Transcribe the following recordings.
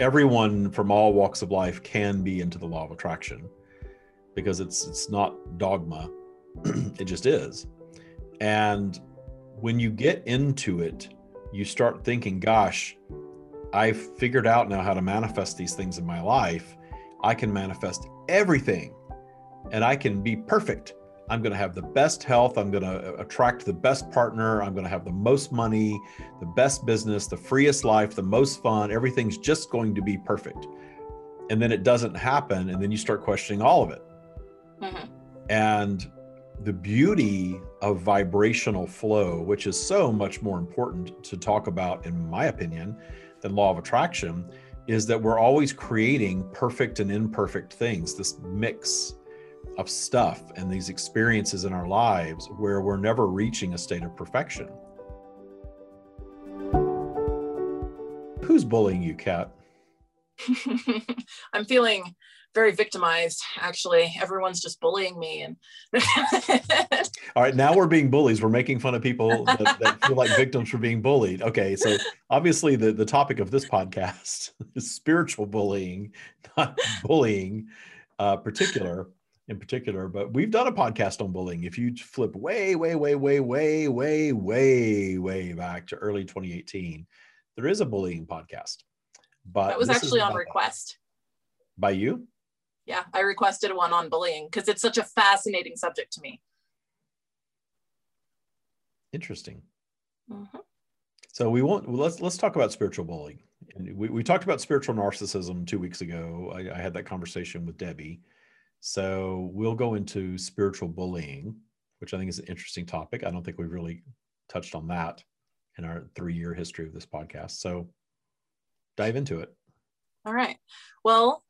everyone from all walks of life can be into the law of attraction, because it's not dogma. It just is. And when you get into it, you start thinking, gosh, I've figured out now how to manifest these things in my life. I can manifest everything and I can be perfect. I'm going to have the best health. I'm going to attract the best partner. I'm going to have the most money, the best business, the freest life, the most fun. Everything's just going to be perfect. And then it doesn't happen. And then you start questioning all of it. Mm-hmm. And the beauty of vibrational flow, which is so much more important to talk about, in my opinion, than law of attraction, is that we're always creating perfect and imperfect things, this mix of stuff and these experiences in our lives where we're never reaching a state of perfection. Who's bullying you, Qat? I'm feeling very victimized, actually. Everyone's just bullying me. And all right, now we're being bullies. We're making fun of people that feel like victims for being bullied. Okay, so obviously the topic of this podcast is spiritual bullying, not bullying in particular, but we've done a podcast on bullying. If you flip way, way, way, way, way, way, way, way back to early 2018, there is a bullying podcast. But that was actually on request. By you? Yeah, I requested one on bullying because it's such a fascinating subject to me. Interesting. Mm-hmm. So let's talk about spiritual bullying. And we talked about spiritual narcissism 2 weeks ago. I had that conversation with Debbie. So we'll go into spiritual bullying, which I think is an interesting topic. I don't think we've really touched on that in our 3-year history of this podcast. So dive into it. All right. Well,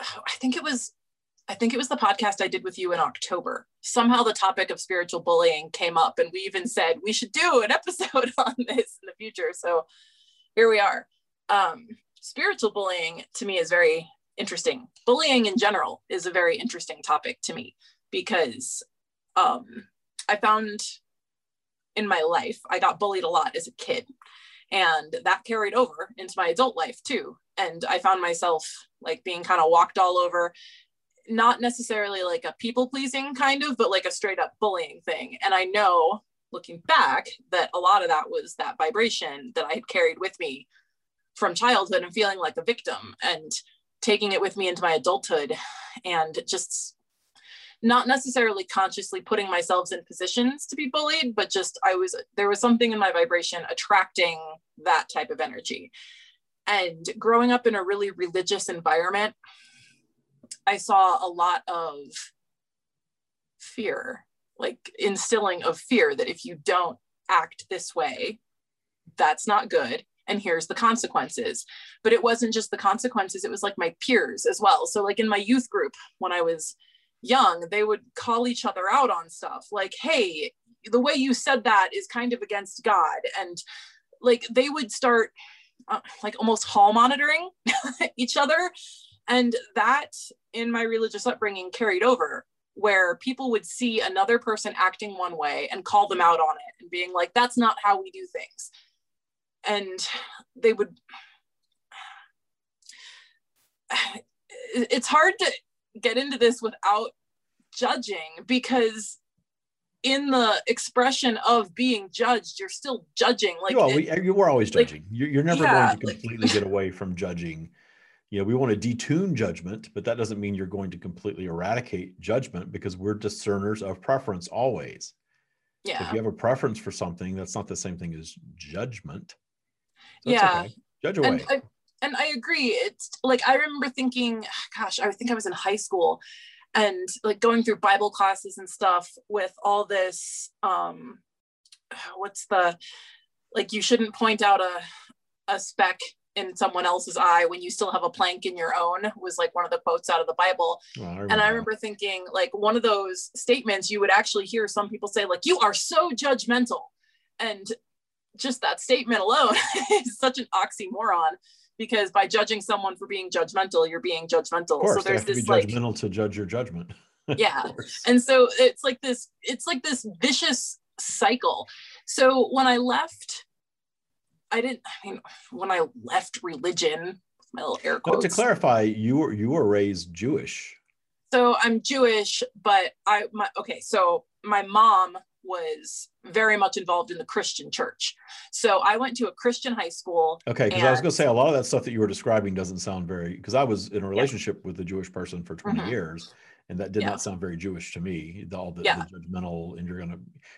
I think it was the podcast I did with you in October. Somehow the topic of spiritual bullying came up, and we even said we should do an episode on this in the future. So here we are. Spiritual bullying to me is very interesting. Bullying in general is a very interesting topic to me because I found in my life, I got bullied a lot as a kid, and that carried over into my adult life too. And I found myself like being kind of walked all over, not necessarily like a people pleasing kind of, but like a straight up bullying thing. And I know looking back that a lot of that was that vibration that I had carried with me from childhood and feeling like a victim and taking it with me into my adulthood, and just not necessarily consciously putting myself in positions to be bullied, but just there was something in my vibration attracting that type of energy. And growing up in a really religious environment, I saw a lot of fear, like instilling of fear that if you don't act this way, that's not good. And here's the consequences. But it wasn't just the consequences, it was like my peers as well. So like in my youth group, when I was young, they would call each other out on stuff like, hey, the way you said that is kind of against God. And like they would start like almost hall monitoring each other. And that in my religious upbringing carried over, where people would see another person acting one way and call them out on it and being like, that's not how we do things. And they would, it's hard to get into this without judging, because in the expression of being judged, you're still judging. Like we're always judging. Like, you're never going to completely get away from judging. You know, we want to detune judgment, but that doesn't mean you're going to completely eradicate judgment, because we're discerners of preference always. Yeah. So if you have a preference for something, that's not the same thing as judgment. So yeah. Okay. Judge away. And I agree. It's like, I remember thinking, gosh, I think I was in high school and like going through Bible classes and stuff with all this, like you shouldn't point out a speck in someone else's eye when you still have a plank in your own, was like one of the quotes out of the Bible. Oh, I remember thinking like one of those statements you would actually hear some people say, like, you are so judgmental. And just that statement alone is such an oxymoron, because by judging someone for being judgmental, you're being judgmental. Of course, so there's this like judgmental to judge your judgment. Yeah. And so it's like this vicious cycle. So when I left religion, my little air quotes. But to clarify, you were raised Jewish. So I'm Jewish, but so my mom was very much involved in the Christian church. So I went to a Christian high school. Okay, because I was going to say a lot of that stuff that you were describing doesn't sound very, because I was in a relationship with a Jewish person for 20 years, and that did not sound very Jewish to me. The judgmental, and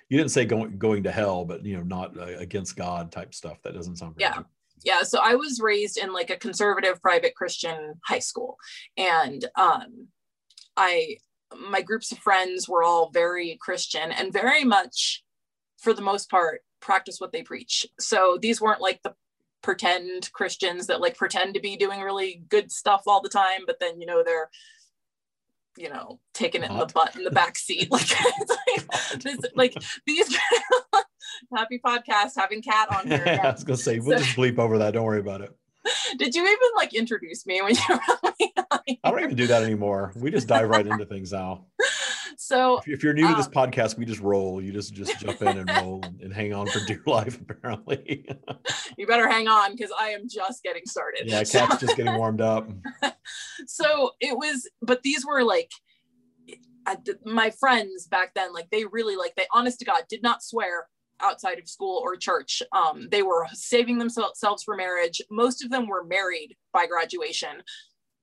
you didn't say going to hell, but not against God type stuff. That doesn't sound very Jewish. Yeah, so I was raised in like a conservative private Christian high school, and my groups of friends were all very Christian and very much, for the most part, practice what they preach. So these weren't like the pretend Christians that like pretend to be doing really good stuff all the time, but then they're taking it in the butt in the back seat, like it's like, these. Happy podcast having Qat on here. Yeah, I was gonna say we'll just bleep over that. Don't worry about it. Did you even introduce me when you were on here? I don't even do that anymore. We just dive right into things now. So if you're new to this podcast, we just roll. You just jump in and roll and hang on for dear life. Apparently, you better hang on because I am just getting started. Yeah, Qat's just getting warmed up. So it was, but these were like. My friends back then, they really, they honest to God did not swear outside of school or church. They were saving themselves for marriage. Most of them were married by graduation,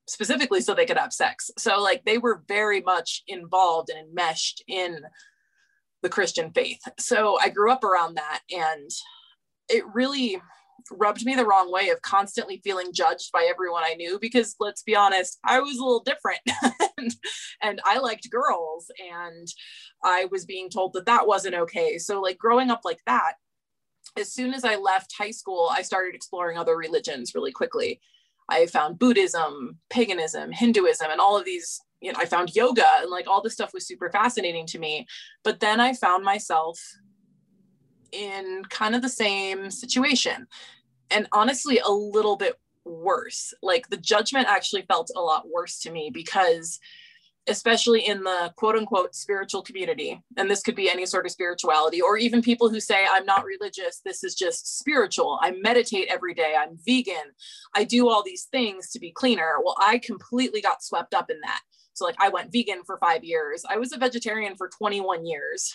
specifically so they could have sex. So they were very much involved and enmeshed in the Christian faith. So I grew up around that, and it really rubbed me the wrong way of constantly feeling judged by everyone I knew, because let's be honest, I was a little different and I liked girls, and I was being told that wasn't okay. So growing up like that, as soon as I left high school, I started exploring other religions really quickly. I found Buddhism, paganism, Hinduism, and all of these, I found yoga, and all this stuff was super fascinating to me. But then I found myself in kind of the same situation, and honestly a little bit worse. The judgment actually felt a lot worse to me, because especially in the quote unquote spiritual community, and this could be any sort of spirituality, or even people who say, I'm not religious, this is just spiritual, I meditate every day, I'm vegan, I do all these things to be cleaner. Well, I completely got swept up in that. So I went vegan for 5 years. I was a vegetarian for 21 years.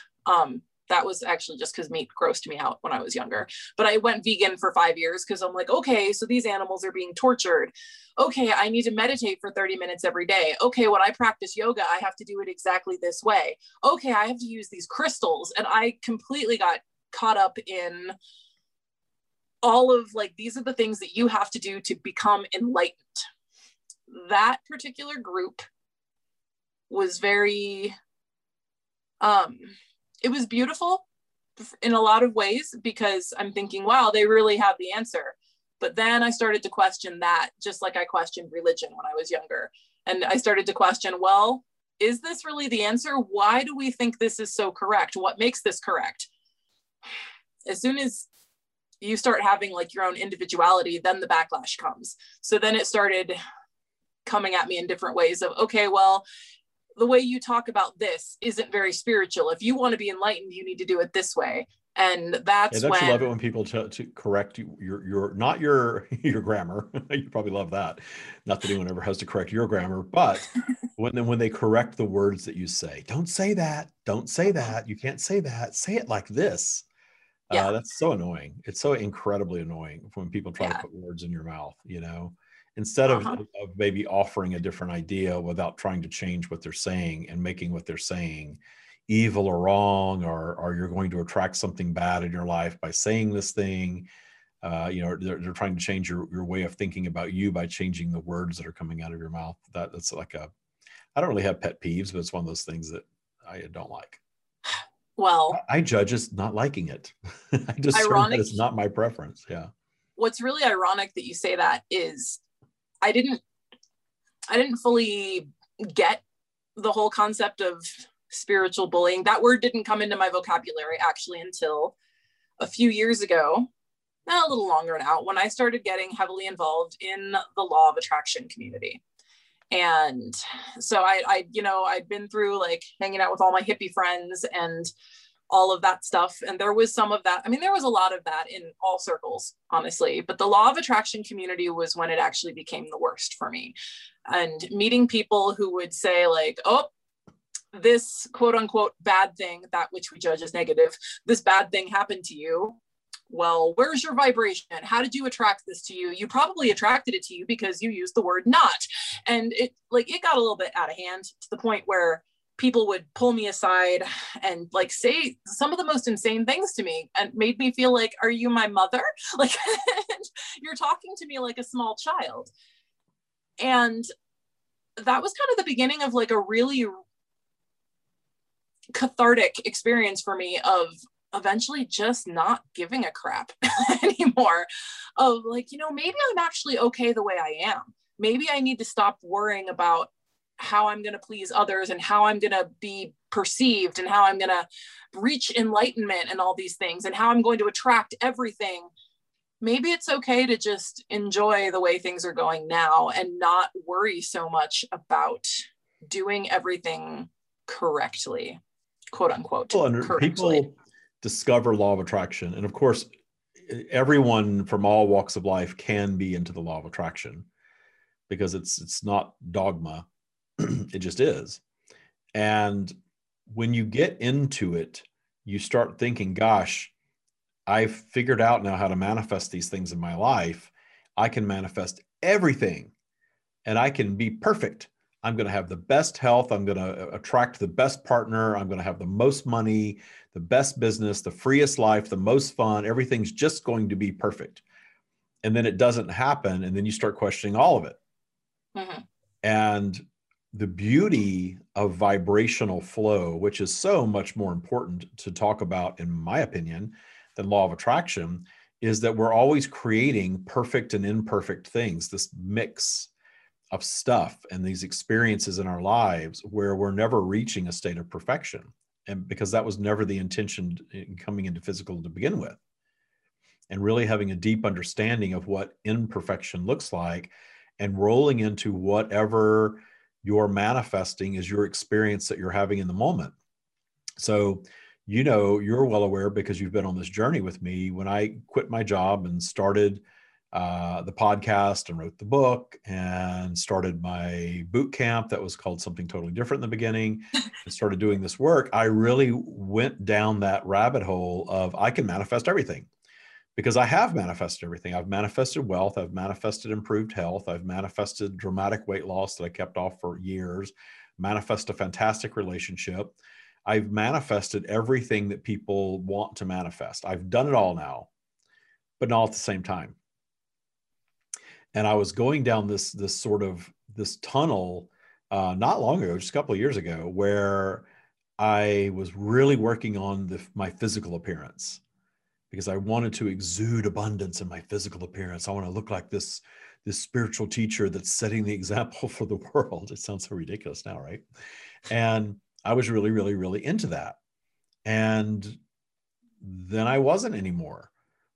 That was actually just because meat grossed me out when I was younger, but I went vegan for 5 years because I'm okay, so these animals are being tortured. Okay, I need to meditate for 30 minutes every day. Okay, when I practice yoga, I have to do it exactly this way. Okay, I have to use these crystals. And I completely got caught up in all of these are the things that you have to do to become enlightened. That particular group was very, it was beautiful in a lot of ways, because I'm thinking, wow, they really have the answer. But then I started to question that, just like I questioned religion when I was younger. And I started to question, well, is this really the answer? Why do we think this is so correct? What makes this correct? As soon as you start having your own individuality, then the backlash comes. So then it started coming at me in different ways of, okay, well, the way you talk about this isn't very spiritual. If you want to be enlightened, you need to do it this way. And that's when you love it when people correct your not your grammar. You probably love that. Not that anyone ever has to correct your grammar, but when they correct the words that you say, don't say that. Don't say that. You can't say that. Say it like this. Yeah. That's so annoying. It's so incredibly annoying when people try to put words in your mouth, instead of maybe offering a different idea without trying to change what they're saying and making what they're saying evil or wrong, or you're going to attract something bad in your life by saying this thing. They're trying to change your way of thinking about you by changing the words that are coming out of your mouth. That's I don't really have pet peeves, but it's one of those things that I don't like. Well, I judge as not liking it. I just assume that it's not my preference. Yeah. What's really ironic that you say that is, I didn't fully get the whole concept of spiritual bullying. That word didn't come into my vocabulary actually until a few years ago, a little longer now, when I started getting heavily involved in the law of attraction community. And so I'd been through hanging out with all my hippie friends and all of that stuff. And there was some of that. I mean, there was a lot of that in all circles, honestly, but the law of attraction community was when it actually became the worst for me. And meeting people who would say like, oh, this quote unquote bad thing, that which we judge as negative, this bad thing happened to you. Well, where's your vibration? How did you attract this to you? You probably attracted it to you because you used the word not. And it got a little bit out of hand to the point where people would pull me aside and like say some of the most insane things to me and made me feel like, are you my mother? Like you're talking to me like a small child. And that was kind of the beginning of like a really cathartic experience for me of eventually just not giving a crap anymore, of like, you know, maybe I'm actually okay the way I am. Maybe I need to stop worrying about how I'm going to please others and how I'm going to be perceived and how I'm going to reach enlightenment and all these things and how I'm going to attract everything. Maybe it's okay to just enjoy the way things are going now and not worry so much about doing everything correctly, quote unquote. Well, people discover law of attraction. And of course, everyone from all walks of life can be into the law of attraction because it's not dogma. It just is. And when you get into it, you start thinking, gosh, I've figured out now how to manifest these things in my life. I can manifest everything and I can be perfect. I'm going to have the best health. I'm going to attract the best partner. I'm going to have the most money, the best business, the freest life, the most fun. Everything's just going to be perfect. And then it doesn't happen. And then you start questioning all of it. Mm-hmm. And the beauty of vibrational flow, which is so much more important to talk about, in my opinion, than law of attraction, is that we're always creating perfect and imperfect things, this mix of stuff and these experiences in our lives where we're never reaching a state of perfection. And because that was never the intention coming into physical to begin with. And really having a deep understanding of what imperfection looks like and rolling into whatever you're manifesting is your experience that you're having in the moment. So, you know, you're well aware because you've been on this journey with me. When I quit my job and started the podcast and wrote the book and started my boot camp that was called something totally different in the beginning and started doing this work, I really went down that rabbit hole of I can manifest everything. Because I have manifested everything. I've manifested wealth. I've manifested improved health. I've manifested dramatic weight loss that I kept off for years. Manifest a fantastic relationship. I've manifested everything that people want to manifest. I've done it all now, but not all at the same time. And I was going down this tunnel not long ago, just a couple of years ago, where I was really working on my physical appearance. Because I wanted to exude abundance in my physical appearance. I want to look like this spiritual teacher that's setting the example for the world. It sounds so ridiculous now, right? And I was really, really, really into that. And then I wasn't anymore.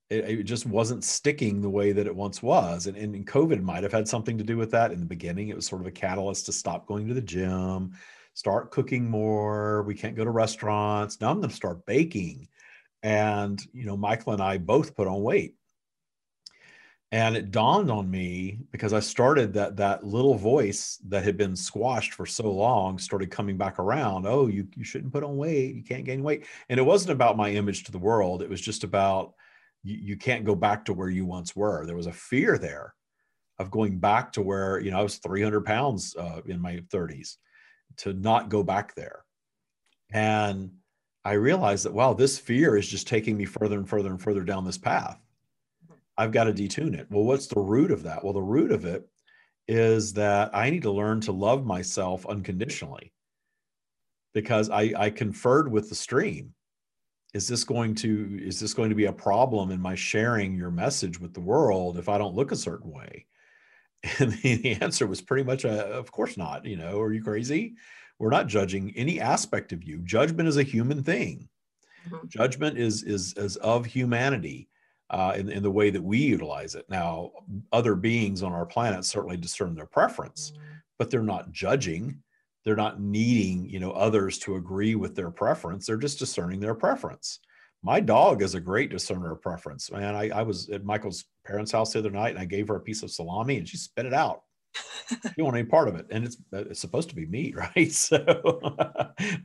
It just wasn't sticking the way that it once was. And COVID might have had something to do with that in the beginning. It was sort of a catalyst to stop going to the gym, start cooking more. We can't go to restaurants. Now I'm going to start baking. And, you know, Michael and I both put on weight. And it dawned on me because I started that little voice that had been squashed for so long started coming back around. Oh, you shouldn't put on weight. You can't gain weight. And it wasn't about my image to the world. It was just about you can't go back to where you once were. There was a fear there of going back to where, you know, I was 300 pounds in my 30s, to not go back there. And I realized that, wow, this fear is just taking me further and further and further down this path. I've got to detune it. Well, what's the root of that? Well, the root of it is that I need to learn to love myself unconditionally, because I conferred with the stream. Is this going to be a problem in my sharing your message with the world if I don't look a certain way? And the answer was pretty much, of course not. You know, are you crazy? We're not judging any aspect of you. Judgment is a human thing. Mm-hmm. Judgment is of humanity in the way that we utilize it. Now, other beings on our planet certainly discern their preference, but they're not judging. They're not needing, you know, others to agree with their preference. They're just discerning their preference. My dog is a great discerner of preference. Man, I was at Michael's parents' house the other night and I gave her a piece of salami and she spit it out. She didn't want any part of it. And it's supposed to be meat, right? So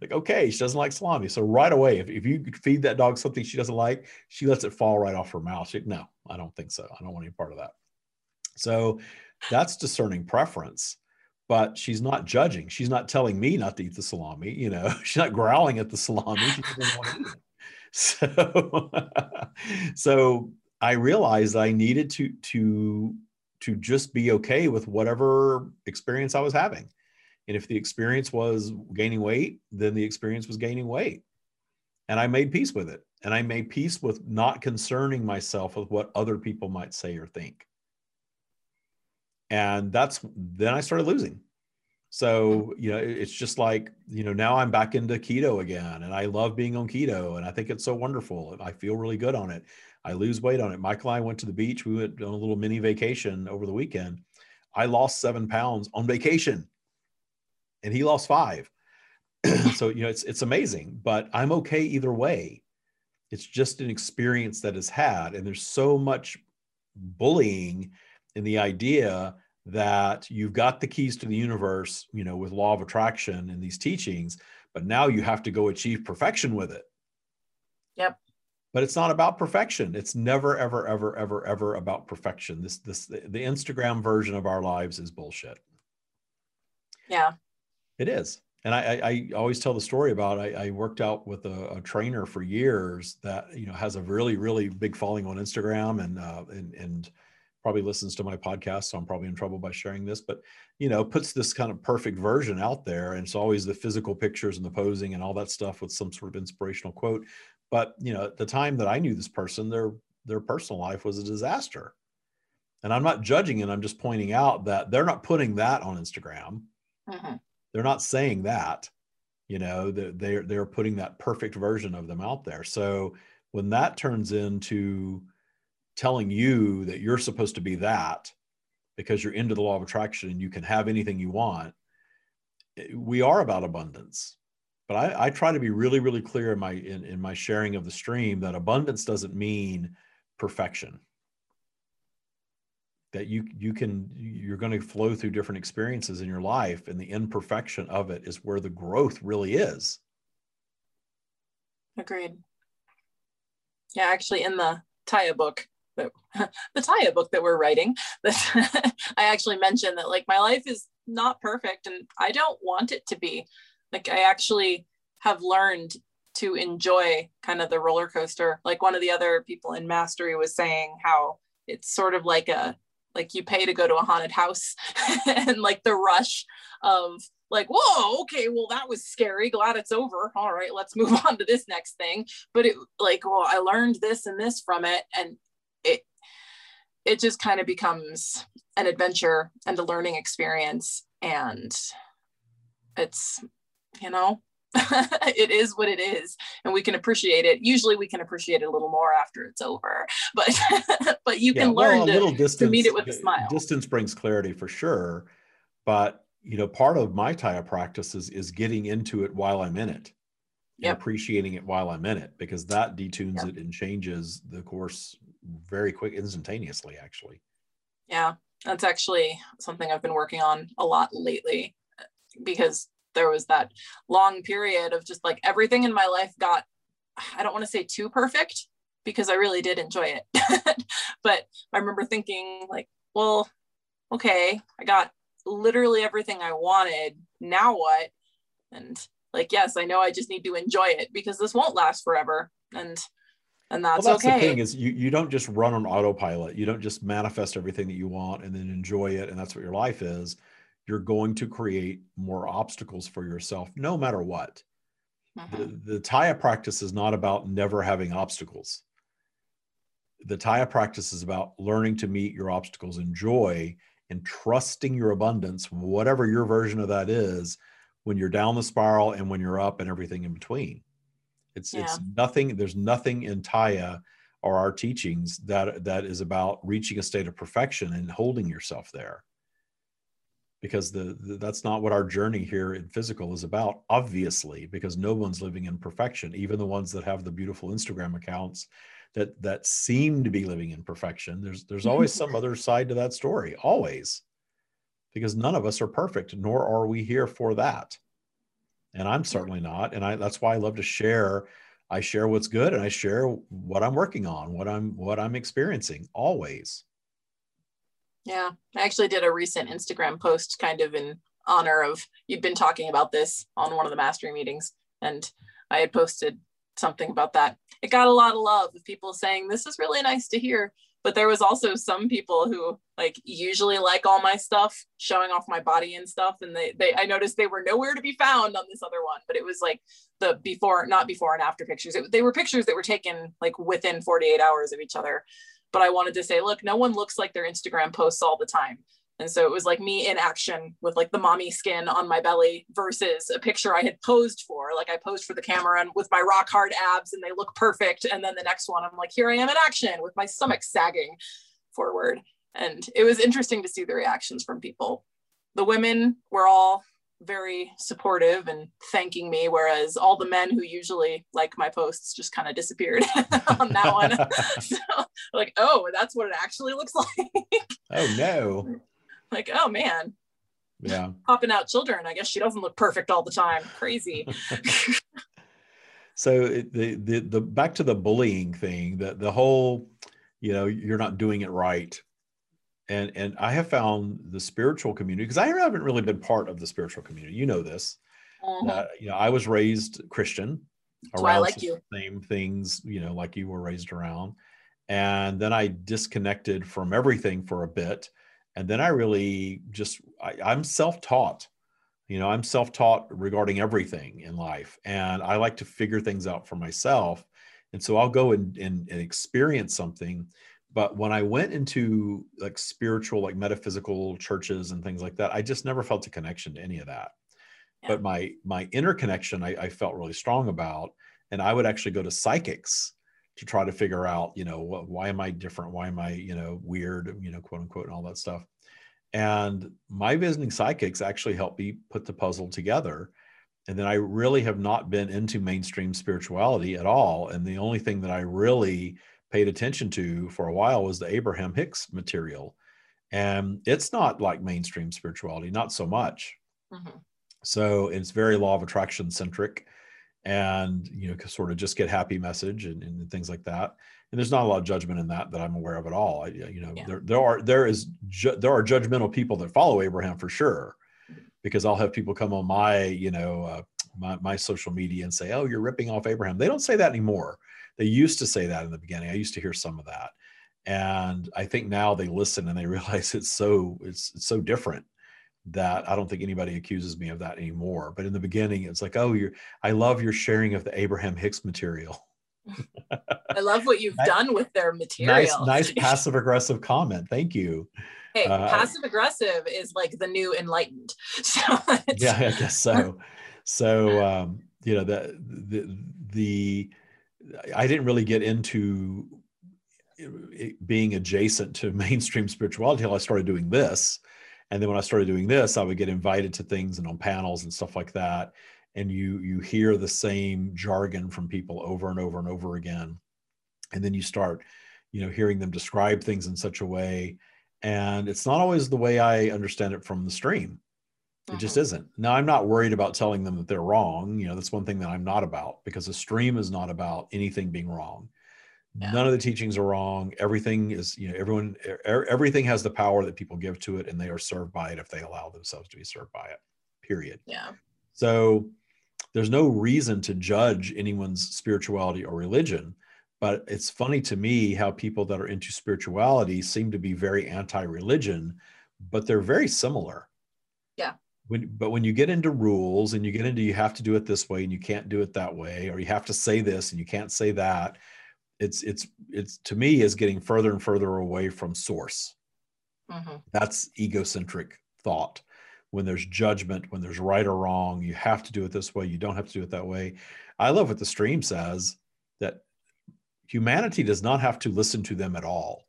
like, okay, she doesn't like salami. So right away, if you feed that dog something she doesn't like, she lets it fall right off her mouth. She, no, I don't think so. I don't want any part of that. So that's discerning preference. But she's not judging. She's not telling me not to eat the salami. You know, she's not growling at the salami. She doesn't want to eat it. So I realized I needed to just be okay with whatever experience I was having. And if the experience was gaining weight, then the experience was gaining weight. And I made peace with it. And I made peace with not concerning myself with what other people might say or think. And then I started losing. So, you know, it's just like, you know, now I'm back into keto again and I love being on keto and I think it's so wonderful. I feel really good on it. I lose weight on it. Michael and I went to the beach. We went on a little mini vacation over the weekend. I lost 7 pounds on vacation and he lost 5. So, you know, it's amazing, but I'm okay either way. It's just an experience that is had. And there's so much bullying in the idea that you've got the keys to the universe, you know, with law of attraction and these teachings, but now you have to go achieve perfection with it. Yep. But it's not about perfection. It's never, ever, ever, ever, ever about perfection. The Instagram version of our lives is bullshit. Yeah, it is. And I always tell the story about, I worked out with a trainer for years that, you know, has a really, really big following on Instagram and probably listens to my podcast, so I'm probably in trouble by sharing this, but, you know, puts this kind of perfect version out there. And it's always the physical pictures and the posing and all that stuff with some sort of inspirational quote. But, you know, at the time that I knew this person, their personal life was a disaster. And I'm not judging it. I'm just pointing out that they're not putting that on Instagram. Mm-hmm. They're not saying that, you know, they're putting that perfect version of them out there. So when that turns into telling you that you're supposed to be that because you're into the law of attraction and you can have anything you want, we are about abundance. But I try to be really, really clear in my sharing of the stream that abundance doesn't mean perfection. That you're going to flow through different experiences in your life, and the imperfection of it is where the growth really is. Agreed. Yeah, actually in the Tya book, that we're writing, that I actually mentioned that, like, my life is not perfect and I don't want it to be. Like, I actually have learned to enjoy kind of the roller coaster. Like, one of the other people in Mastery was saying how it's sort of like like you pay to go to a haunted house and like the rush of like, whoa, okay, well, that was scary. Glad it's over. All right, let's move on to this next thing. But it, like, well, I learned this and this from it. And it just kind of becomes an adventure and a learning experience. And it's, you know, it is what it is. And we can appreciate it. Usually we can appreciate it a little more after it's over, but, but you can learn to meet it with a smile. Distance brings clarity for sure. But, you know, part of my Tya practice is getting into it while I'm in it. Yep. Appreciating it while I'm in it, because that detunes it and changes the course very quick, instantaneously, actually. Yeah, that's actually something I've been working on a lot lately, because there was that long period of just like everything in my life got, I don't want to say too perfect, because I really did enjoy it. But I remember thinking like, well, okay, I got literally everything I wanted. Now what? And like, yes, I know I just need to enjoy it, because this won't last forever. And that's okay. The thing is, you don't just run on autopilot. You don't just manifest everything that you want and then enjoy it. And that's what your life is. You're going to create more obstacles for yourself, no matter what. Mm-hmm. The Tya practice is not about never having obstacles. The Tya practice is about learning to meet your obstacles in joy and trusting your abundance, whatever your version of that is, when you're down the spiral and when you're up and everything in between. It's nothing, there's nothing in Tya or our teachings that is about reaching a state of perfection and holding yourself there. because that's not what our journey here in physical is about, obviously, because no one's living in perfection. Even the ones that have the beautiful Instagram accounts that seem to be living in perfection, there's always some other side to that story, always, because none of us are perfect, nor are we here for that. And I'm certainly not. And that's why I love to share. I share what's good, and I share what I'm working on, what I'm experiencing, always. Yeah, I actually did a recent Instagram post kind of in honor of, you'd been talking about this on one of the mastery meetings, and I had posted something about that. It got a lot of love with people saying, this is really nice to hear. But there was also some people who usually like all my stuff, showing off my body and stuff. And I noticed they were nowhere to be found on this other one, but it was the before and after pictures. They were pictures that were taken within 48 hours of each other. But I wanted to say, look, no one looks like their Instagram posts all the time. And so it was me in action with the mommy skin on my belly versus a picture I had posed for. I posed for the camera and with my rock hard abs and they look perfect. And then the next one, I'm here I am in action with my stomach sagging forward. And it was interesting to see the reactions from people. The women were all very supportive and thanking me, whereas all the men who usually like my posts just kind of disappeared on that one. So oh, that's what it actually looks like. Oh no. Oh man, yeah, popping out children. I guess she doesn't look perfect all the time. Crazy. So the back to the bullying thing, the whole, you're not doing it right, and I have found the spiritual community, because I haven't really been part of the spiritual community. You know this. I was raised Christian, around the same things like you were raised around, and then I disconnected from everything for a bit. And then I really just, I'm self-taught, I'm self-taught regarding everything in life. And I like to figure things out for myself. And so I'll go and experience something. But when I went into spiritual, metaphysical churches and things like that, I just never felt a connection to any of that. Yeah. But my inner connection, I felt really strong about, and I would actually go to psychics to try to figure out, why am I different? Why am I, weird, quote unquote, and all that stuff. And my visiting psychics actually helped me put the puzzle together. And then I really have not been into mainstream spirituality at all. And the only thing that I really paid attention to for a while was the Abraham Hicks material. And it's not like mainstream spirituality, not so much. Mm-hmm. So it's very law of attraction centric. And, sort of just get happy message and things like that. And there's not a lot of judgment in that I'm aware of at all. Yeah. there are judgmental people that follow Abraham for sure, because I'll have people come on my, my social media and say, oh, you're ripping off Abraham. They don't say that anymore. They used to say that in the beginning. I used to hear some of that. And I think now they listen and they realize it's so different, that I don't think anybody accuses me of that anymore. But in the beginning, it's oh, I love your sharing of the Abraham Hicks material. I love what you've done with their material. Nice passive aggressive comment. Thank you. Hey, passive aggressive is the new enlightened. So yeah, I guess so. So, I didn't really get into it being adjacent to mainstream spirituality until I started doing this. And then when I started doing this, I would get invited to things and on panels and stuff like that. And you hear the same jargon from people over and over and over again. And then you start, hearing them describe things in such a way. And it's not always the way I understand it from the stream. It just isn't. Now, I'm not worried about telling them that they're wrong. That's one thing that I'm not about, because the stream is not about anything being wrong. Yeah. None of the teachings are wrong. Everything is, everything has the power that people give to it, and they are served by it if they allow themselves to be served by it, period. Yeah. So there's no reason to judge anyone's spirituality or religion, but it's funny to me how people that are into spirituality seem to be very anti-religion, but they're very similar. Yeah. But when you get into rules and you get into, you have to do it this way and you can't do it that way, or you have to say this and you can't say that, it's to me is getting further and further away from source. Mm-hmm. That's egocentric thought. When there's judgment, when there's right or wrong, you have to do it this way, you don't have to do it that way. I love what the stream says, that humanity does not have to listen to them at all.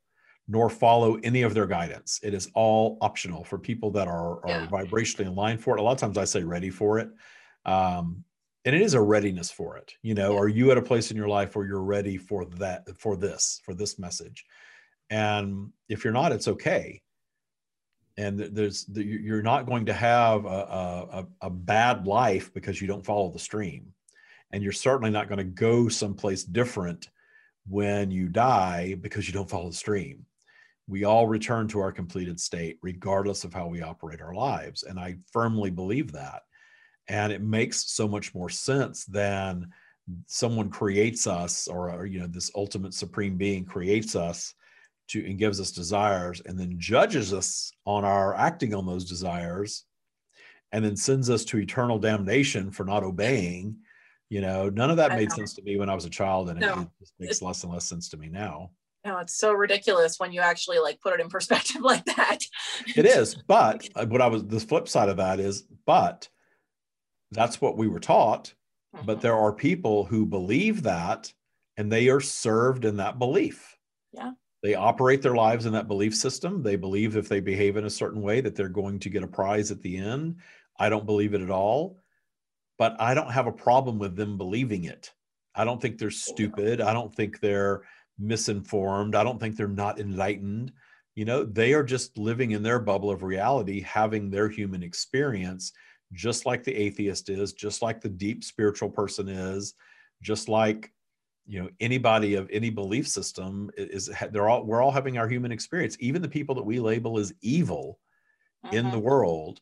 nor follow any of their guidance. It is all optional for people that are vibrationally aligned for it. A lot of times I say ready for it. And it is a readiness for it. You know, are you at a place in your life where you're ready for that, for this message? And if you're not, it's okay. And you're not going to have a bad life because you don't follow the stream. And you're certainly not going to go someplace different when you die because you don't follow the stream. We all return to our completed state regardless of how we operate our lives. And I firmly believe that. And it makes so much more sense than someone creates us, or you know, this ultimate supreme being creates us to and gives us desires and then judges us on our acting on those desires and then sends us to eternal damnation for not obeying. You know, none of that made sense to me when I was a child, and it just makes less and less sense to me now. No, it's so ridiculous when you actually like put it in perspective like that. It is, but the flip side of that is, but that's what we were taught. Mm-hmm. But there are people who believe that, and they are served in that belief. Yeah. They operate their lives in that belief system. They believe if they behave in a certain way that they're going to get a prize at the end. I don't believe it at all, but I don't have a problem with them believing it. I don't think they're stupid. I don't think they're misinformed. I don't think they're not enlightened. You know, they are just living in their bubble of reality, having their human experience, just like the atheist is, just like the deep spiritual person is, just like, you know, anybody of any belief system is. We're all having our human experience. Even the people that we label as evil in the world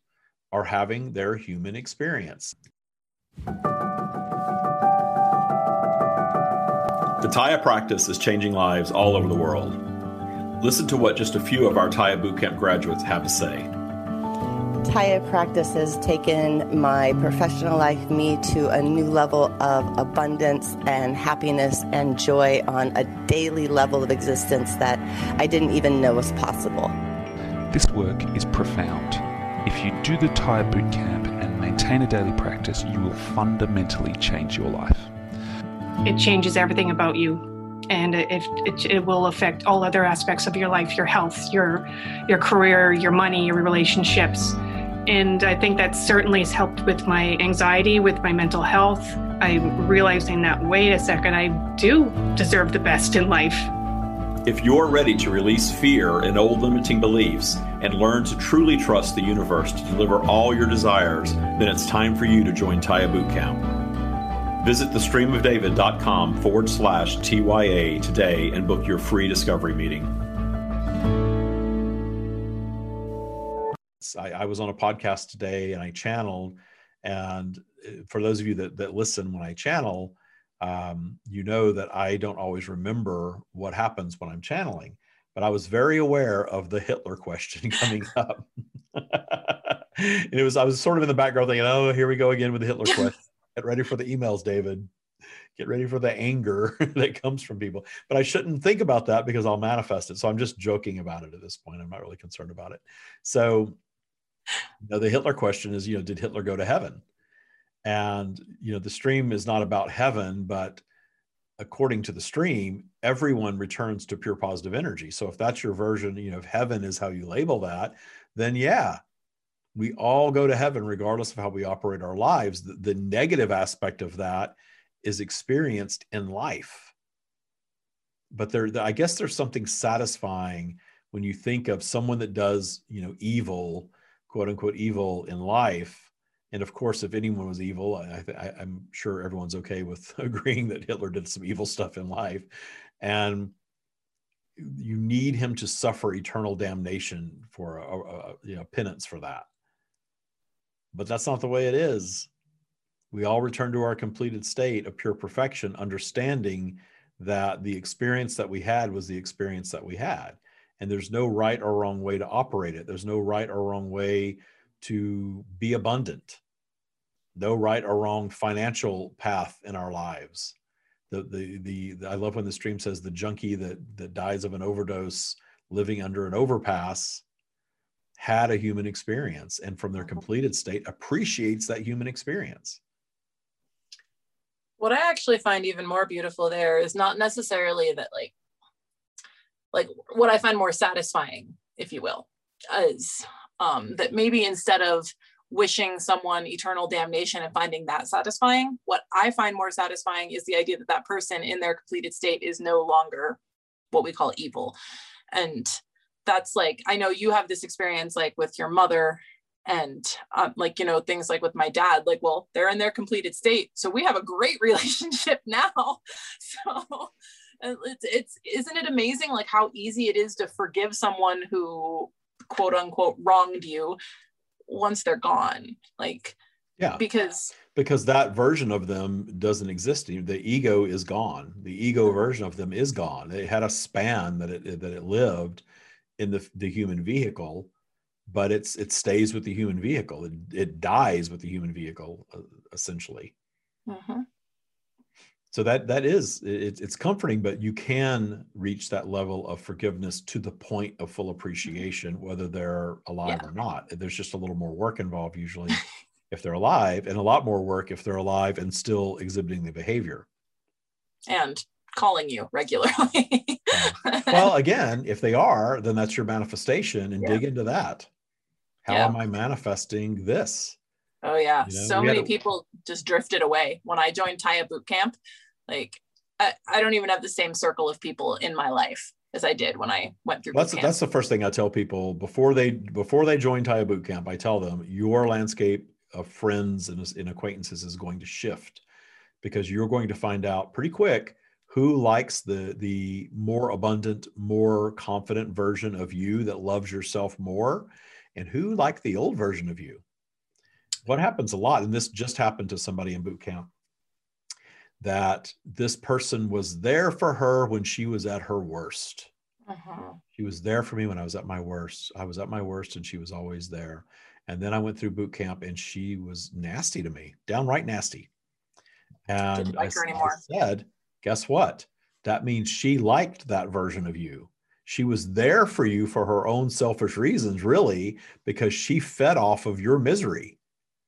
are having their human experience. The Tya practice is changing lives all over the world. Listen to what just a few of our Tya bootcamp graduates have to say. Tya practice has taken my professional life, me, to a new level of abundance and happiness and joy on a daily level of existence that I didn't even know was possible. This work is profound. If you do the Tya bootcamp and maintain a daily practice, you will fundamentally change your life. It changes everything about you. And it will affect all other aspects of your life, your health, your career, your money, your relationships. And I think that certainly has helped with my anxiety, with my mental health. I'm realizing that, wait a second, I do deserve the best in life. If you're ready to release fear and old limiting beliefs and learn to truly trust the universe to deliver all your desires, then it's time for you to join Tya Bootcamp. Visit thestreamofdavid.com/TYA today and book your free discovery meeting. I was on a podcast today and I channeled. And for those of you that listen when I channel, you know that I don't always remember what happens when I'm channeling. But I was very aware of the Hitler question coming up. And I was sort of in the background thinking, oh, here we go again with the Hitler question. Get ready for the emails, David. Get ready for the anger that comes from people. But I shouldn't think about that because I'll manifest it. So I'm just joking about it at this point. I'm not really concerned about it. So, you know, the Hitler question is, you know, did Hitler go to heaven? And, you know, the stream is not about heaven, but according to the stream, everyone returns to pure positive energy. So if that's your version, you know, if heaven is how you label that, then yeah. We all go to heaven regardless of how we operate our lives. The negative aspect of that is experienced in life. But I guess there's something satisfying when you think of someone that does, you know, evil, quote unquote, evil in life. And of course, if anyone was evil, I'm sure everyone's okay with agreeing that Hitler did some evil stuff in life. And you need him to suffer eternal damnation for a penance for that. But that's not the way it is. We all return to our completed state of pure perfection, understanding that the experience that we had was the experience that we had. And there's no right or wrong way to operate it. There's no right or wrong way to be abundant. No right or wrong financial path in our lives. I love when the stream says the junkie that dies of an overdose living under an overpass had a human experience, and from their completed state appreciates that human experience. What I actually find even more beautiful there is not necessarily that, like, like what I find more satisfying, if you will, is that maybe instead of wishing someone eternal damnation and finding that satisfying, what I find more satisfying is the idea that that person in their completed state is no longer what we call evil. And that's like, I know you have this experience like with your mother and like, you know, things like with my dad, like, well, they're in their completed state. So we have a great relationship now. So isn't it amazing? Like how easy it is to forgive someone who quote unquote wronged you once they're gone. Like, yeah, because that version of them doesn't exist. The ego is gone. The ego version of them is gone. It had a span that it lived in the human vehicle, but it stays with the human vehicle. It dies with the human vehicle, essentially. Mm-hmm. So that is, it's comforting, but you can reach that level of forgiveness to the point of full appreciation, whether they're alive or not. There's just a little more work involved usually if they're alive, and a lot more work if they're alive and still exhibiting the behavior. And calling you regularly. Well, again, if they are, then that's your manifestation, and dig into that. How am I manifesting this? Oh yeah, you know, so many people just drifted away. When I joined Tya bootcamp, like I don't even have the same circle of people in my life as I did when I went through. That's the first thing I tell people before they join Tya bootcamp. I tell them your landscape of friends and acquaintances is going to shift, because you're going to find out pretty quick who likes the more abundant, more confident version of you that loves yourself more, and who liked the old version of you. What happens a lot, and this just happened to somebody in boot camp, that this person was there for her when she was at her worst. Uh-huh. She was there for me when I was at my worst. I was at my worst and she was always there. And then I went through boot camp and she was nasty to me, downright nasty. And didn't like her anymore. I said, guess what? That means she liked that version of you. She was there for you for her own selfish reasons, really, because she fed off of your misery.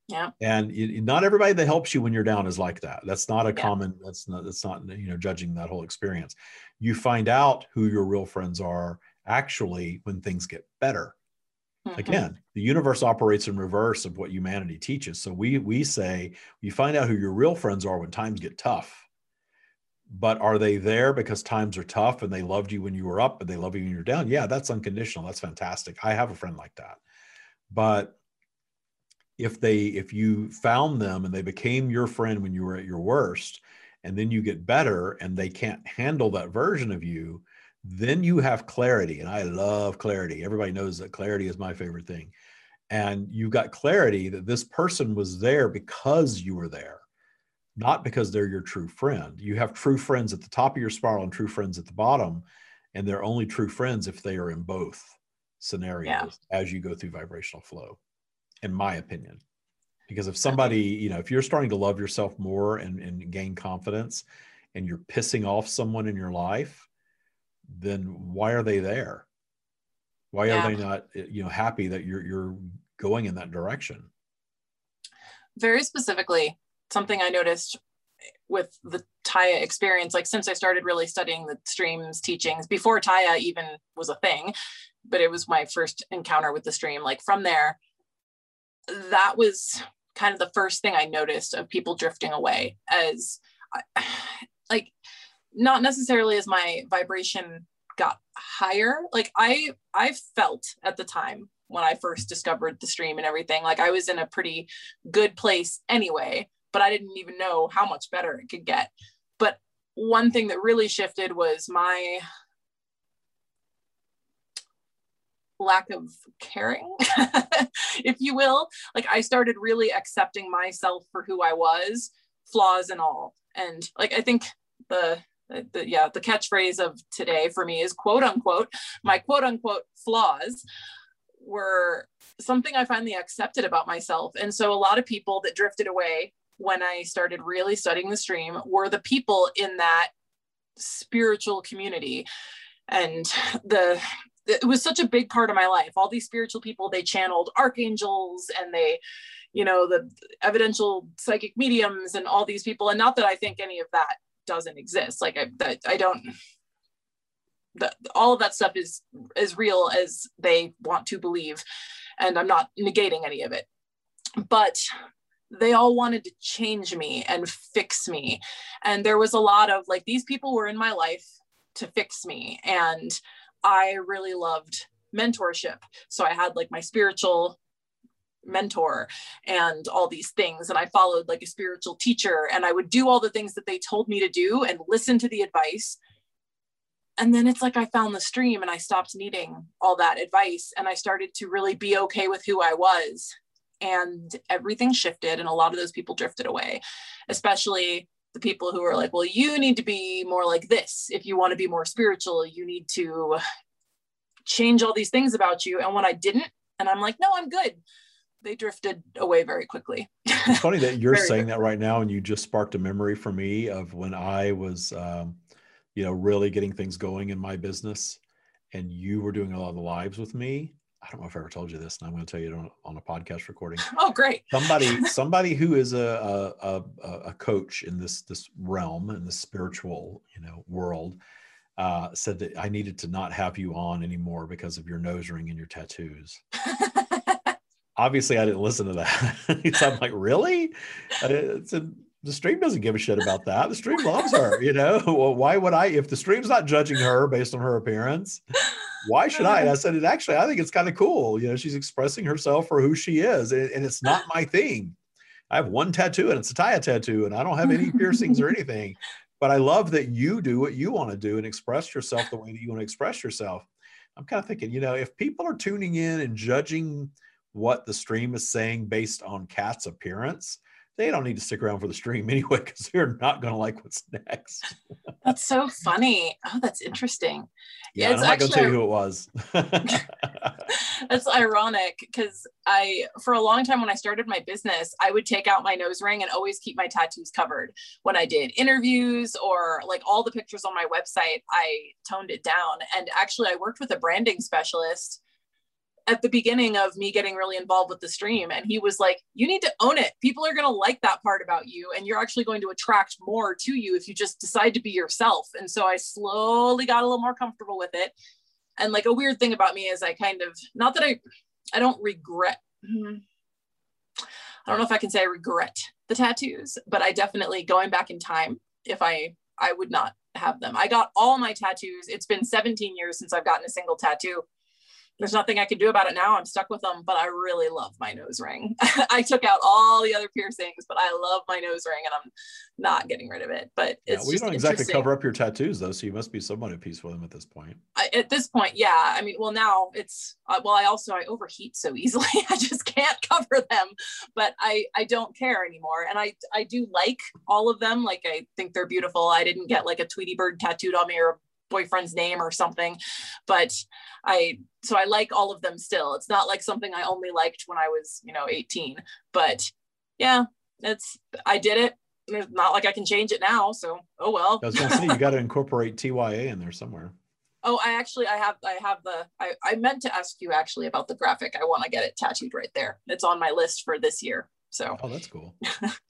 Yeah. And not everybody that helps you when you're down is like that. That's not a common, that's not, you know, judging that whole experience. You find out who your real friends are actually when things get better. Mm-hmm. Again, the universe operates in reverse of what humanity teaches. So we say, you find out who your real friends are when times get tough. But are they there because times are tough and they loved you when you were up, but they love you when you're down? Yeah, that's unconditional. That's fantastic. I have a friend like that. But if you found them and they became your friend when you were at your worst, and then you get better and they can't handle that version of you, then you have clarity. And I love clarity. Everybody knows that clarity is my favorite thing. And you've got clarity that this person was there because you were there, not because they're your true friend. You have true friends at the top of your spiral and true friends at the bottom. And they're only true friends if they are in both scenarios as you go through vibrational flow. In my opinion, because if somebody, you know, if you're starting to love yourself more and gain confidence and you're pissing off someone in your life, then why are they there? Why are they not, you know, happy that you're going in that direction? Very specifically, something I noticed with the Tya experience, like since I started really studying the stream's teachings before Tya even was a thing, but it was my first encounter with the stream, like from there, that was kind of the first thing I noticed of people drifting away, as like, not necessarily as my vibration got higher. Like I felt at the time when I first discovered the stream and everything, like I was in a pretty good place anyway, but I didn't even know how much better it could get. But one thing that really shifted was my lack of caring, if you will. Like I started really accepting myself for who I was, flaws and all. And like, I think the catchphrase of today for me is quote unquote, my quote unquote flaws were something I finally accepted about myself. And so a lot of people that drifted away when I started really studying the stream were the people in that spiritual community. And it was such a big part of my life. All these spiritual people, they channeled archangels and they, you know, the evidential psychic mediums and all these people. And not that I think any of that doesn't exist. Like I don't, all of that stuff is as real as they want to believe. And I'm not negating any of it, but they all wanted to change me and fix me. And there was a lot of like, these people were in my life to fix me. And I really loved mentorship. So I had like my spiritual mentor and all these things. And I followed like a spiritual teacher, and I would do all the things that they told me to do and listen to the advice. And then it's like, I found the stream and I stopped needing all that advice. And I started to really be okay with who I was, and everything shifted. And a lot of those people drifted away, especially the people who were like, well, you need to be more like this. If you want to be more spiritual, you need to change all these things about you. And when I didn't, and I'm like, no, I'm good, they drifted away very quickly. It's funny that you're saying that right now. And you just sparked a memory for me of when I was, you know, really getting things going in my business, and you were doing a lot of the lives with me. I don't know if I ever told you this, and I'm going to tell you on a podcast recording. Oh, great. Somebody who is a coach in this realm, in the spiritual, you know, world, said that I needed to not have you on anymore because of your nose ring and your tattoos. Obviously I didn't listen to that. So I'm like, really? The stream doesn't give a shit about that. The stream loves her, you know? Well, why would I, if the stream's not judging her based on her appearance, why should I? And I said, I think it's kind of cool. You know, she's expressing herself for who she is, and it's not my thing. I have one tattoo, and it's a Tya tattoo, and I don't have any piercings or anything, but I love that you do what you want to do and express yourself the way that you want to express yourself. I'm kind of thinking, you know, if people are tuning in and judging what the stream is saying based on Qat's appearance, they don't need to stick around for the stream anyway, because they're not going to like what's next. That's so funny. Oh, that's interesting. Yeah, it's, I'm not going to tell you who it was. That's ironic, because for a long time when I started my business, I would take out my nose ring and always keep my tattoos covered. When I did interviews or like all the pictures on my website, I toned it down. And actually I worked with a branding specialist at the beginning of me getting really involved with the stream. And he was like, you need to own it. People are going to like that part about you. And you're actually going to attract more to you if you just decide to be yourself. And so I slowly got a little more comfortable with it. And like a weird thing about me is I kind of, not that I don't regret. I don't know if I can say I regret the tattoos, but I definitely, going back in time, if I would not have them. I got all my tattoos. It's been 17 years since I've gotten a single tattoo. There's nothing I can do about it now. I'm stuck with them, but I really love my nose ring. I took out all the other piercings, but I love my nose ring, and I'm not getting rid of it. But it's, we don't exactly cover up your tattoos though, so you must be somewhat at peace with them at this point. At this point, yeah. I mean, well, now it's well, I overheat so easily. I just can't cover them, but I don't care anymore, and I do like all of them. Like, I think they're beautiful. I didn't get like a Tweety bird tattooed on me or a boyfriend's name or something, but I like all of them still. It's not like something I only liked when I was, you know, 18, but yeah, I did it. It's not like I can change it now. So, oh, well. I was going to say, you got to incorporate TYA in there somewhere. Oh, I meant to ask you actually about the graphic. I want to get it tattooed right there. It's on my list for this year. So. Oh, that's cool.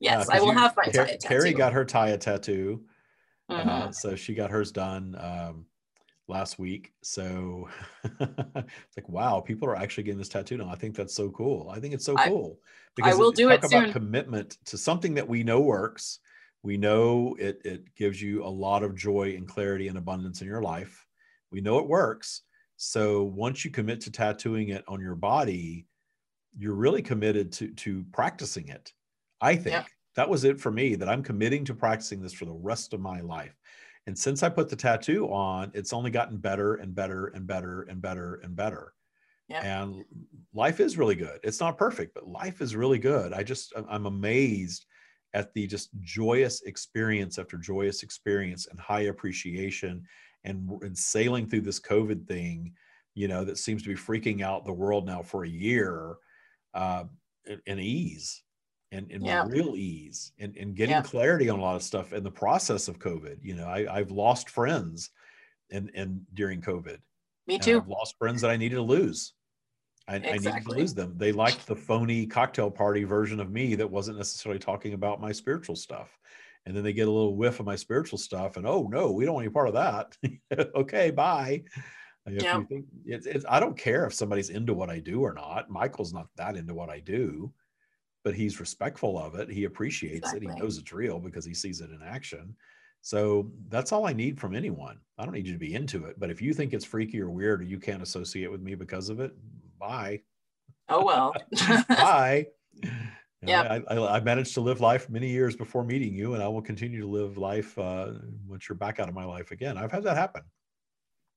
Yes. I will have my Tya tattoo. Carrie got her Tya tattoo. So she got hers done last week. So it's like, wow, people are actually getting this tattooed on. I think that's so cool. I think it's so cool, because I will do it soon. Commitment to something that we know works. We know it gives you a lot of joy and clarity and abundance in your life. We know it works. So once you commit to tattooing it on your body, you're really committed to practicing it, I think. Yeah. That was it for me, that I'm committing to practicing this for the rest of my life. And since I put the tattoo on, it's only gotten better and better and better and better and better. Yep. And life is really good. It's not perfect, but life is really good. I'm amazed at the just joyous experience after joyous experience and high appreciation and sailing through this COVID thing, you know, that seems to be freaking out the world now for a year, in ease. And yeah. Real ease and getting yeah. clarity on a lot of stuff in the process of COVID. You know, I've lost friends and during COVID. Me too. I've lost friends that I needed to lose. Exactly. I needed to lose them. They liked the phony cocktail party version of me that wasn't necessarily talking about my spiritual stuff. And then they get a little whiff of my spiritual stuff and, oh no, we don't want any part of that. Okay, bye. Yeah. I don't care if somebody's into what I do or not. Michael's not that into what I do, but he's respectful of it. He appreciates it. He knows it's real because he sees it in action. So that's all I need from anyone. I don't need you to be into it, but if you think it's freaky or weird, or you can't associate with me because of it, bye. Oh, well. Bye. Yeah, I managed to live life many years before meeting you, and I will continue to live life once you're back out of my life again. I've had that happen.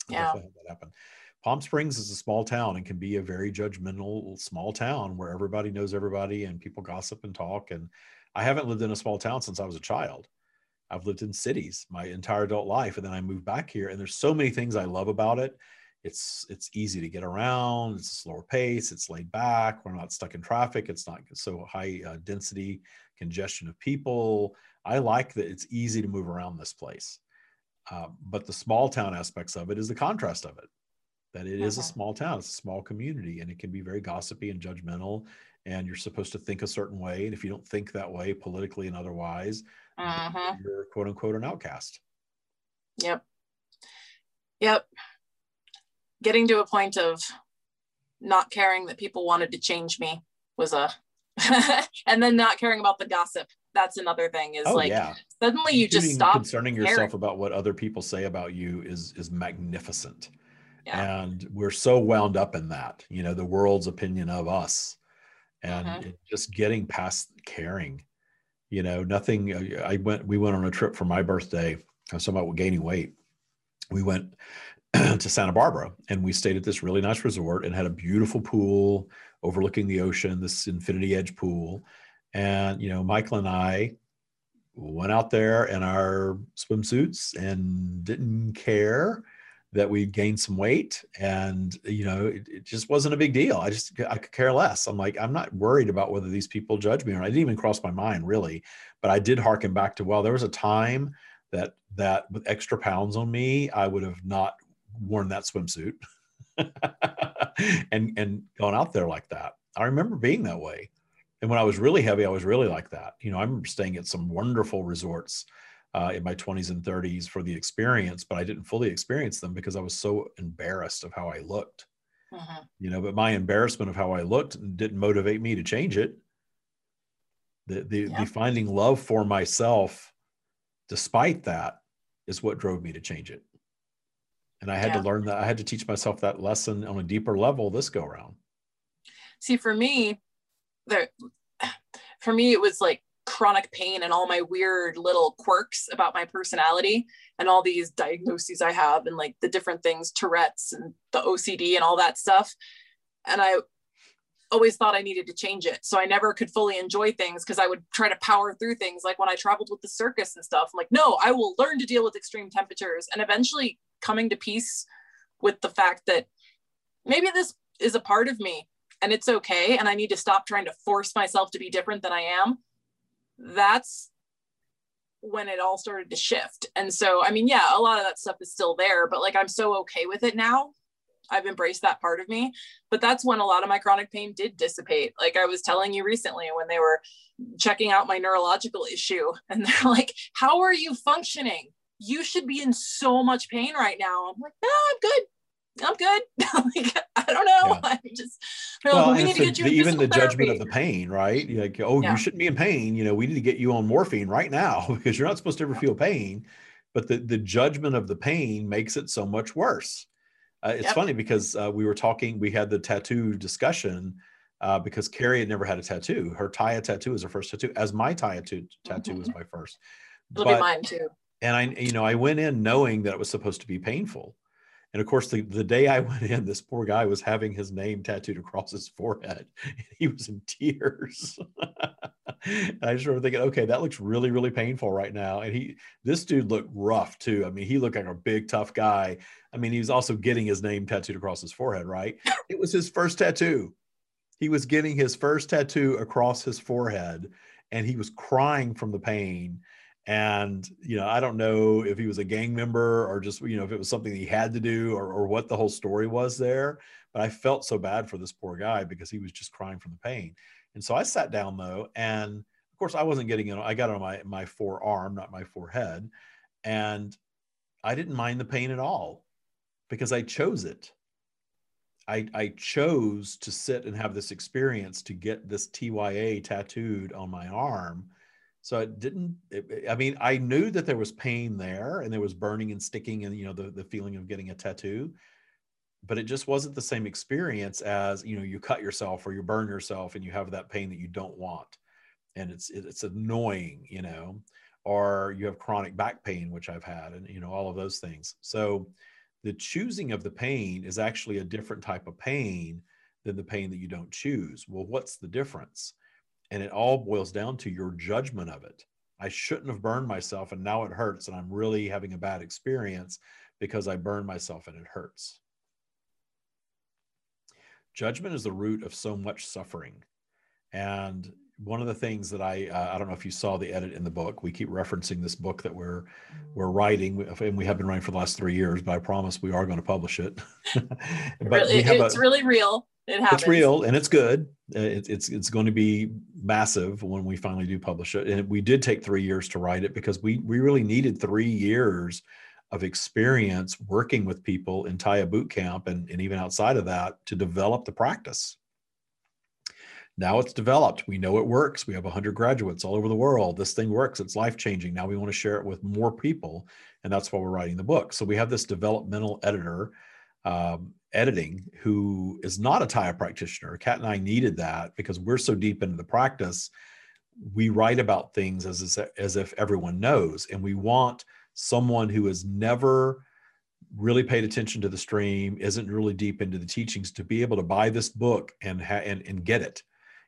Yeah. I've had that happen. Palm Springs is a small town and can be a very judgmental small town where everybody knows everybody and people gossip and talk. And I haven't lived in a small town since I was a child. I've lived in cities my entire adult life, and then I moved back here, and there's so many things I love about it. It's easy to get around. It's a slower pace. It's laid back. We're not stuck in traffic. It's not so high density congestion of people. I like that it's easy to move around this place. But the small town aspects of it is the contrast of it, that it is a small town. It's a small community, and it can be very gossipy and judgmental, and you're supposed to think a certain way. And if you don't think that way politically and otherwise, you're quote unquote an outcast. Yep. Yep. Getting to a point of not caring that people wanted to change me was a, and then not caring about the gossip. That's another thing is suddenly you just stop concerning yourself about what other people say about you is magnificent. Yeah. And we're so wound up in that, you know, the world's opinion of us, and just getting past caring, you know, nothing. We went on a trip for my birthday. I was talking about gaining weight. We went to Santa Barbara, and we stayed at this really nice resort and had a beautiful pool overlooking the ocean, this infinity edge pool. And, you know, Michael and I went out there in our swimsuits and didn't care that we gained some weight. And, you know, it just wasn't a big deal. I could care less. I'm like, I'm not worried about whether these people judge me or not. It didn't even cross my mind really, but I did harken back to, well, there was a time that with extra pounds on me, I would have not worn that swimsuit and gone out there like that. I remember being that way. And when I was really heavy, I was really like that. You know, I remember staying at some wonderful resorts in my 20s and 30s for the experience, but I didn't fully experience them because I was so embarrassed of how I looked, you know, but my embarrassment of how I looked didn't motivate me to change it. The finding love for myself, despite that, is what drove me to change it. And I had to learn that. I had to teach myself that lesson on a deeper level this go around. See, for me, it was like chronic pain and all my weird little quirks about my personality and all these diagnoses I have and like the different things, Tourette's and the OCD and all that stuff. And I always thought I needed to change it. So I never could fully enjoy things because I would try to power through things. Like when I traveled with the circus and stuff, I'm like, no, I will learn to deal with extreme temperatures, and eventually coming to peace with the fact that maybe this is a part of me and it's okay. And I need to stop trying to force myself to be different than I am. That's when it all started to shift. And so, I mean, yeah, a lot of that stuff is still there, but like, I'm so okay with it now. I've embraced that part of me, but that's when a lot of my chronic pain did dissipate. Like I was telling you recently when they were checking out my neurological issue and they're like, how are you functioning? You should be in so much pain right now. I'm like, no, I'm good. Like, I don't know. Yeah. I'm just, we need to get you even the therapy. Judgment of the pain, right? You're like, you shouldn't be in pain. You know, we need to get you on morphine right now because you're not supposed to ever feel pain, but the judgment of the pain makes it so much worse. It's funny because we had the tattoo discussion because Carrie had never had a tattoo. Her Tya tattoo is her first tattoo, as my Tya tattoo was my first. It'll be mine too. And I went in knowing that it was supposed to be painful. And of course, the day I went in, this poor guy was having his name tattooed across his forehead. He was in tears. And I just remember thinking, okay, that looks really, really painful right now. And this dude looked rough too. I mean, he looked like a big, tough guy. I mean, he was also getting his name tattooed across his forehead, right? It was his first tattoo. He was getting his first tattoo across his forehead, and he was crying from the pain. And, you know, I don't know if he was a gang member or just, you know, if it was something he had to do or what the whole story was there, but I felt so bad for this poor guy because he was just crying from the pain. And so I sat down though, and Of course, I wasn't getting it. I got it on my forearm, not my forehead. And I didn't mind the pain at all because I chose it. I chose to sit and have this experience to get this TYA tattooed on my arm. So it didn't, I mean, I knew that there was pain there and there was burning and sticking and, you know, the feeling of getting a tattoo, but it just wasn't the same experience as, you know, you cut yourself or you burn yourself and you have that pain that you don't want. And it's annoying, you know, or you have chronic back pain, which I've had, and, you know, all of those things. So the choosing of the pain is actually a different type of pain than the pain that you don't choose. Well, what's the difference? And it all boils down to your judgment of it. I shouldn't have burned myself and now it hurts and I'm really having a bad experience because I burned myself and it hurts. Judgment is the root of so much suffering. And one of the things that I don't know if you saw the edit in the book, we keep referencing this book that we're writing, and we have been writing for the last 3 years, but I promise we are going to publish it. But it's really real. It happens. It's real and it's good. It's going to be massive when we finally do publish it. And we did take 3 years to write it because we really needed 3 years of experience working with people in Tya bootcamp and even outside of that to develop the practice. Now it's developed. We know it works. We have 100 graduates all over the world. This thing works. It's life-changing. Now we want to share it with more people, and that's why we're writing the book. So we have this developmental editor editing who is not a Tya practitioner. Qat and I needed that because we're so deep into the practice. We write about things as if everyone knows, and we want someone who has never really paid attention to the stream, isn't really deep into the teachings, to be able to buy this book and get it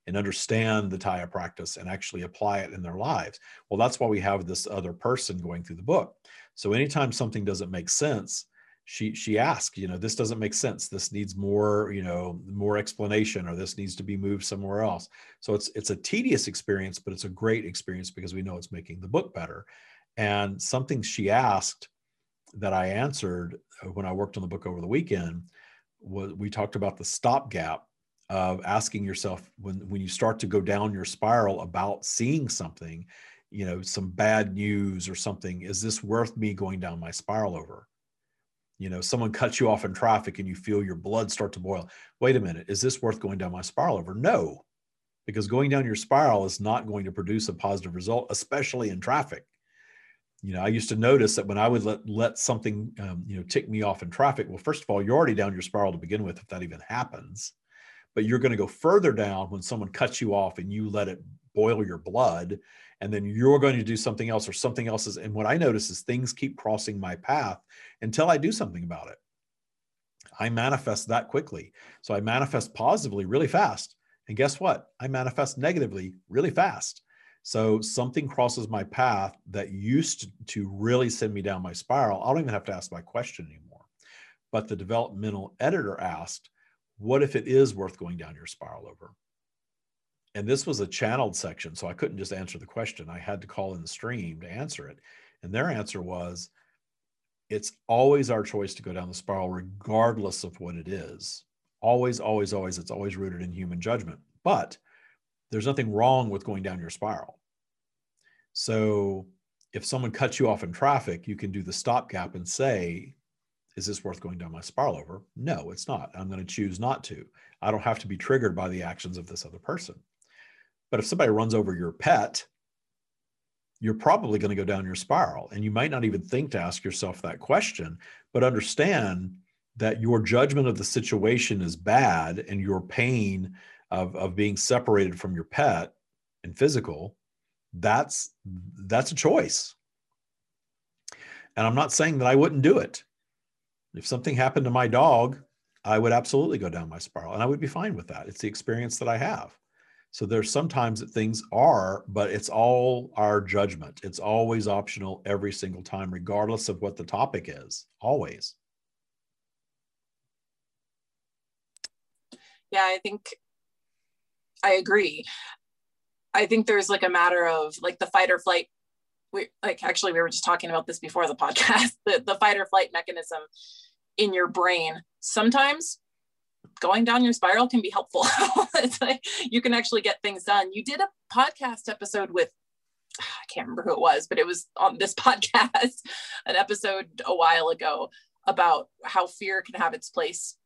and understand the Tya practice and actually apply it in their lives. Well, that's why we have this other person going through the book. So anytime something doesn't make sense, she asks, you know, this doesn't make sense. This needs more, you know, more explanation, or this needs to be moved somewhere else. So it's a tedious experience, but it's a great experience because we know it's making the book better. And something she asked that I answered when I worked on the book over the weekend was, we talked about the stopgap of asking yourself when you start to go down your spiral about seeing something, you know, some bad news or something, is this worth me going down my spiral over? You know, someone cuts you off in traffic and you feel your blood start to boil. Wait a minute, is this worth going down my spiral over? No, because going down your spiral is not going to produce a positive result, especially in traffic. You know, I used to notice that when I would let something, you know, tick me off in traffic, well, first of all, you're already down your spiral to begin with, if that even happens, but you're going to go further down when someone cuts you off and you let it boil your blood, and then you're going to do something else or something else. And what I notice is things keep crossing my path until I do something about it. I manifest that quickly. So I manifest positively really fast. And guess what? I manifest negatively really fast. So something crosses my path that used to really send me down my spiral. I don't even have to ask my question anymore. But the developmental editor asked, what if it is worth going down your spiral over? And this was a channeled section, so I couldn't just answer the question. I had to call in the stream to answer it. And their answer was, it's always our choice to go down the spiral regardless of what it is. Always, always, always. It's always rooted in human judgment. But there's nothing wrong with going down your spiral. So if someone cuts you off in traffic, you can do the stopgap and say, is this worth going down my spiral over? No, it's not. I'm going to choose not to. I don't have to be triggered by the actions of this other person. But if somebody runs over your pet, you're probably going to go down your spiral. And you might not even think to ask yourself that question, but understand that your judgment of the situation is bad and your pain of being separated from your pet and physical, that's a choice. And I'm not saying that I wouldn't do it. If something happened to my dog, I would absolutely go down my spiral and I would be fine with that. It's the experience that I have. So there's sometimes that things are, but it's all our judgment. It's always optional every single time, regardless of what the topic is, always. Yeah, I think I agree. I think there's like a matter of like the fight or flight. We were just talking about this before the podcast, the fight or flight mechanism in your brain. Sometimes going down your spiral can be helpful. It's like you can actually get things done. You did a podcast episode with, I can't remember who it was, but it was on this podcast, an episode a while ago about how fear can have its place.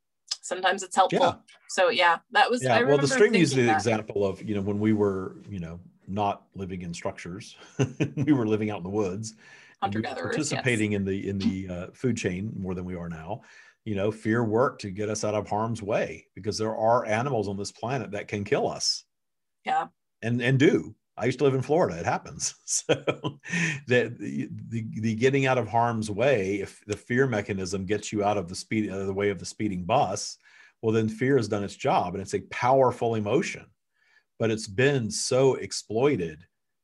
Sometimes it's helpful. Yeah. So yeah, that was, yeah. Well, the stream used the example of, you know, when we were, you know, not living in structures, we were living out in the woods, and we were participating yes. in the food chain more than we are now. You know, fear worked to get us out of harm's way, because there are animals on this planet that can kill us. Yeah. And do. I used to live in Florida. It happens. So the getting out of harm's way, if the fear mechanism gets you out of the speed, out of the way of the speeding bus, well, then fear has done its job, and it's a powerful emotion, but it's been so exploited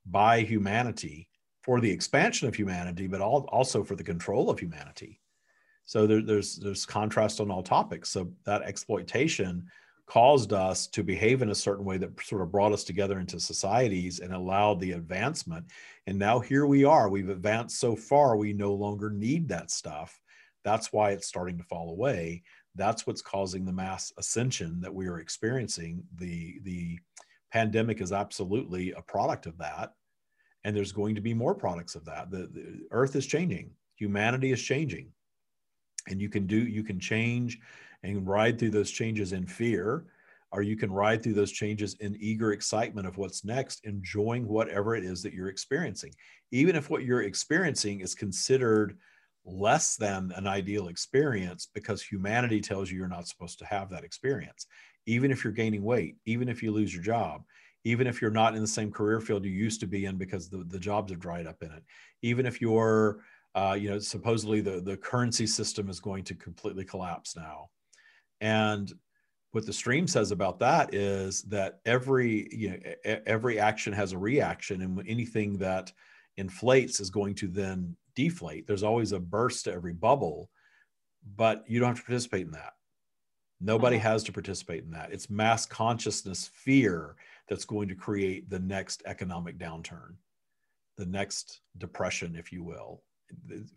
by humanity for the expansion of humanity, but also for the control of humanity. So there's contrast on all topics. So that exploitation caused us to behave in a certain way that sort of brought us together into societies and allowed the advancement. And now here we are, we've advanced so far, we no longer need that stuff. That's why it's starting to fall away. That's what's causing the mass ascension that we are experiencing. The pandemic is absolutely a product of that. And there's going to be more products of that. The earth is changing, humanity is changing. And you can change and ride through those changes in fear, or you can ride through those changes in eager excitement of what's next, enjoying whatever it is that you're experiencing. Even if what you're experiencing is considered less than an ideal experience, because humanity tells you you're not supposed to have that experience. Even if you're gaining weight, even if you lose your job, even if you're not in the same career field you used to be in because the jobs have dried up in it, even if you're, you know, supposedly the currency system is going to completely collapse now. And what the stream says about that is that every action has a reaction, and anything that inflates is going to then deflate. There's always a burst to every bubble, but you don't have to participate in that. Nobody has to participate in that. It's mass consciousness fear that's going to create the next economic downturn, the next depression, if you will.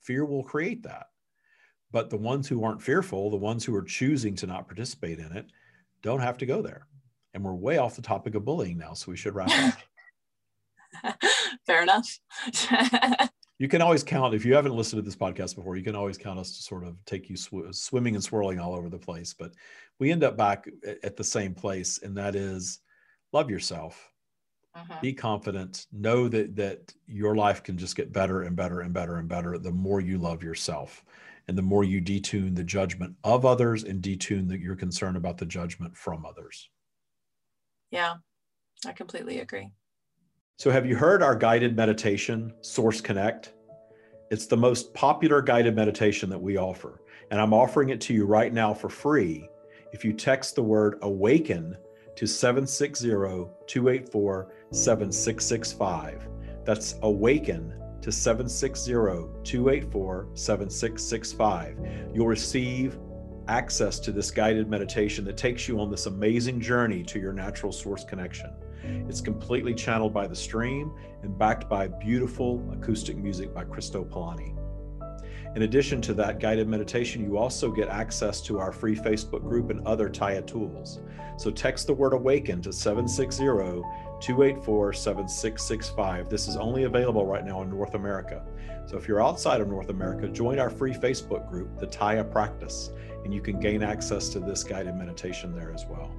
Fear will create that. But the ones who aren't fearful, the ones who are choosing to not participate in it, don't have to go there. And we're way off the topic of bullying now, so we should wrap up. Fair enough. You can always count, if you haven't listened to this podcast before, you can always count us to sort of take you swimming and swirling all over the place. But we end up back at the same place, and that is love yourself. Be confident. Know that your life can just get better and better and better and better the more you love yourself. And the more you detune the judgment of others and detune your concern about the judgment from others. Yeah, I completely agree. So have you heard our guided meditation, Source Connect? It's the most popular guided meditation that we offer. And I'm offering it to you right now for free if you text the word AWAKEN to 760-284-7665. That's AWAKEN to 760-284-7665. You'll receive access to this guided meditation that takes you on this amazing journey to your natural source connection. It's completely channeled by the stream and backed by beautiful acoustic music by Christo Polani. In addition to that guided meditation, you also get access to our free Facebook group and other Tya tools. So text the word AWAKEN to 760-284-7665. This is only available right now in North America. So if you're outside of North America, join our free Facebook group, The Tya Practice, and you can gain access to this guided meditation there as well.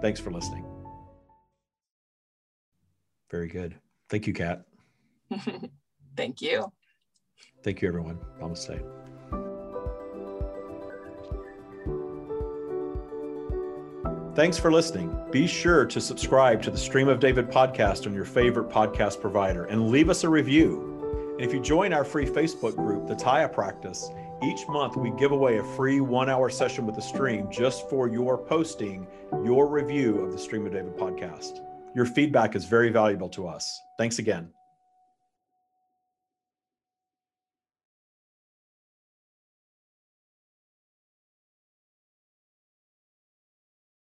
Thanks for listening. Very good. Thank you, Qat. Thank you. Thank you, everyone. Namaste. Thanks for listening. Be sure to subscribe to the Stream of David podcast on your favorite podcast provider and leave us a review. And if you join our free Facebook group, The Tya Practice, each month we give away a free 1-hour session with the stream just for your posting your review of the Stream of David podcast. Your feedback is very valuable to us. Thanks again.